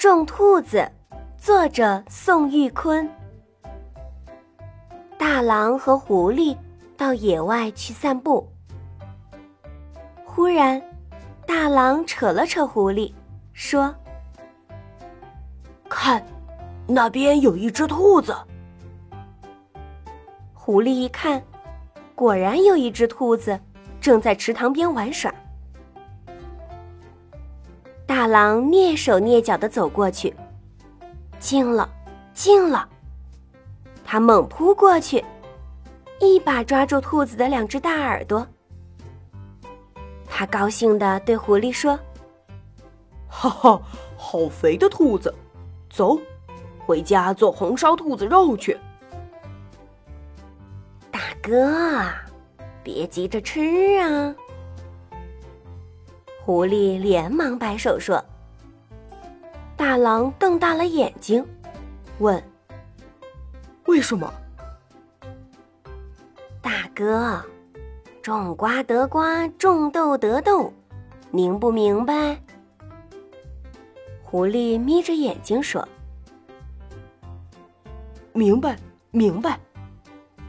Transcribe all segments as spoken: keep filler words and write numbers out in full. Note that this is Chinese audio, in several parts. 种兔子》，作者宋玉坤。大狼和狐狸到野外去散步，忽然大狼扯了扯狐狸说，看，那边有一只兔子。狐狸一看，果然有一只兔子正在池塘边玩耍。大狼蹑手蹑脚地走过去，近了，近了。他猛扑过去，一把抓住兔子的两只大耳朵。他高兴地对狐狸说，哈哈，好肥的兔子，走，回家做红烧兔子肉去。大哥，别急着吃啊。狐狸连忙摆手说。大狼瞪大了眼睛问，为什么？大哥，种瓜得瓜，种豆得豆，明不明白？狐狸眯着眼睛说，明白，明白。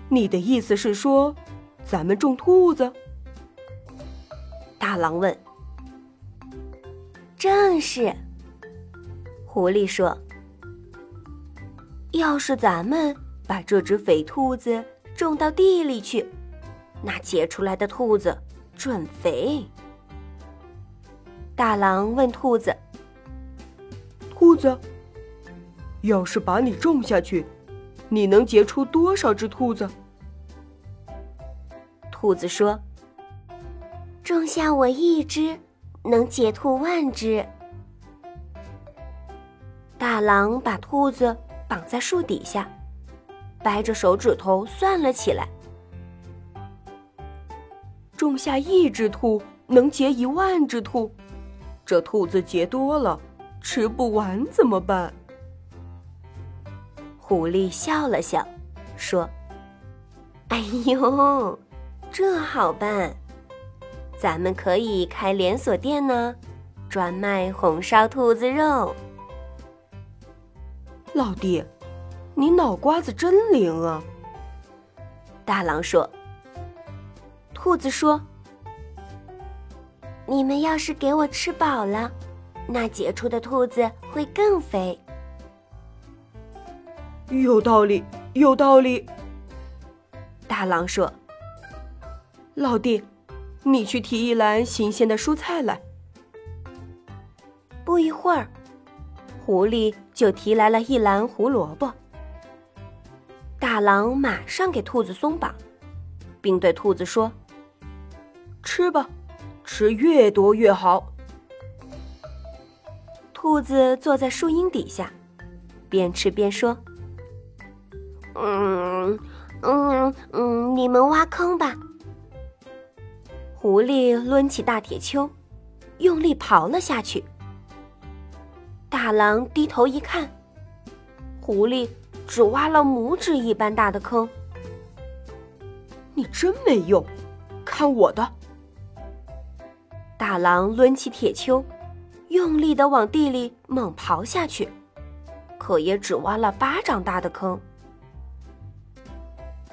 你的意思是说咱们种兔子？大狼问。正是。狐狸说，要是咱们把这只肥兔子种到地里去，那结出来的兔子准肥。大狼问兔子，兔子，要是把你种下去，你能结出多少只兔子？兔子说，种下我一只，能结兔万只。大狼把兔子绑在树底下，掰着手指头算了起来。种下一只兔，能结一万只兔，这兔子结多了，吃不完怎么办？狐狸笑了笑，说，哎呦，这好办，咱们可以开连锁店呢，专卖红烧兔子肉。老弟，你脑瓜子真灵啊。大狼说。兔子说，你们要是给我吃饱了，那结出的兔子会更肥。有道理，有道理。大狼说，老弟，你去提一篮新鲜的蔬菜来。不一会儿，狐狸就提来了一篮胡萝卜。大狼马上给兔子松绑，并对兔子说，吃吧，吃越多越好。兔子坐在树荫底下，边吃边说，嗯嗯嗯，你们挖坑吧。狐狸抡起大铁锹，用力刨了下去。大狼低头一看，狐狸只挖了拇指一般大的坑。你真没用，看我的。大狼抡起铁锹，用力地往地里猛刨下去，可也只挖了巴掌大的坑。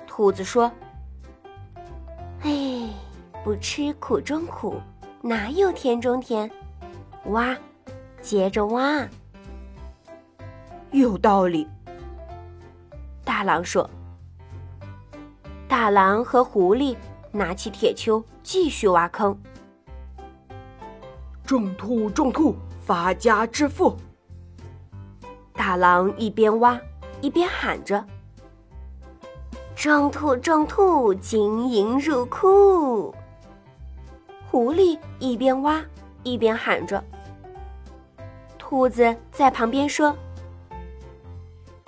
兔子说，哎，不吃苦中苦，哪有甜中甜，挖，接着挖。有道理。大狼说。大狼和狐狸拿起铁锹继续挖坑。种兔种兔，发家致富。大狼一边挖一边喊着，种兔种兔，金银入库。狐狸一边挖一边喊着，兔子在旁边说，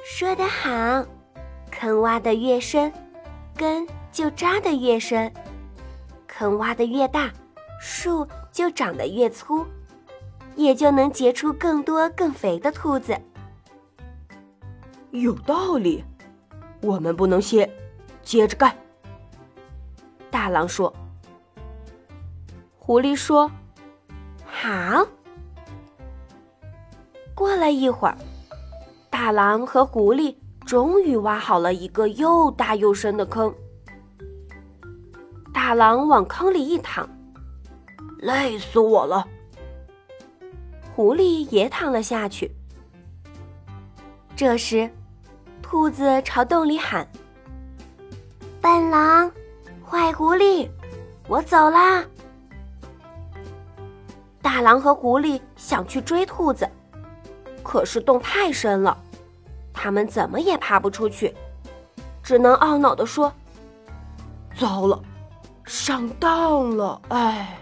说得好，坑挖得越深，根就扎得越深，坑挖得越大，树就长得越粗，也就能结出更多更肥的兔子。有道理，我们不能歇，接着干。大狼说。狐狸说，好。过了一会儿，大狼和狐狸终于挖好了一个又大又深的坑。大狼往坑里一躺，累死我了。狐狸也躺了下去。这时，兔子朝洞里喊：“笨狼，坏狐狸，我走啦！”大狼和狐狸想去追兔子，可是洞太深了，他们怎么也爬不出去，只能懊恼地说：“糟了，上当了，哎。”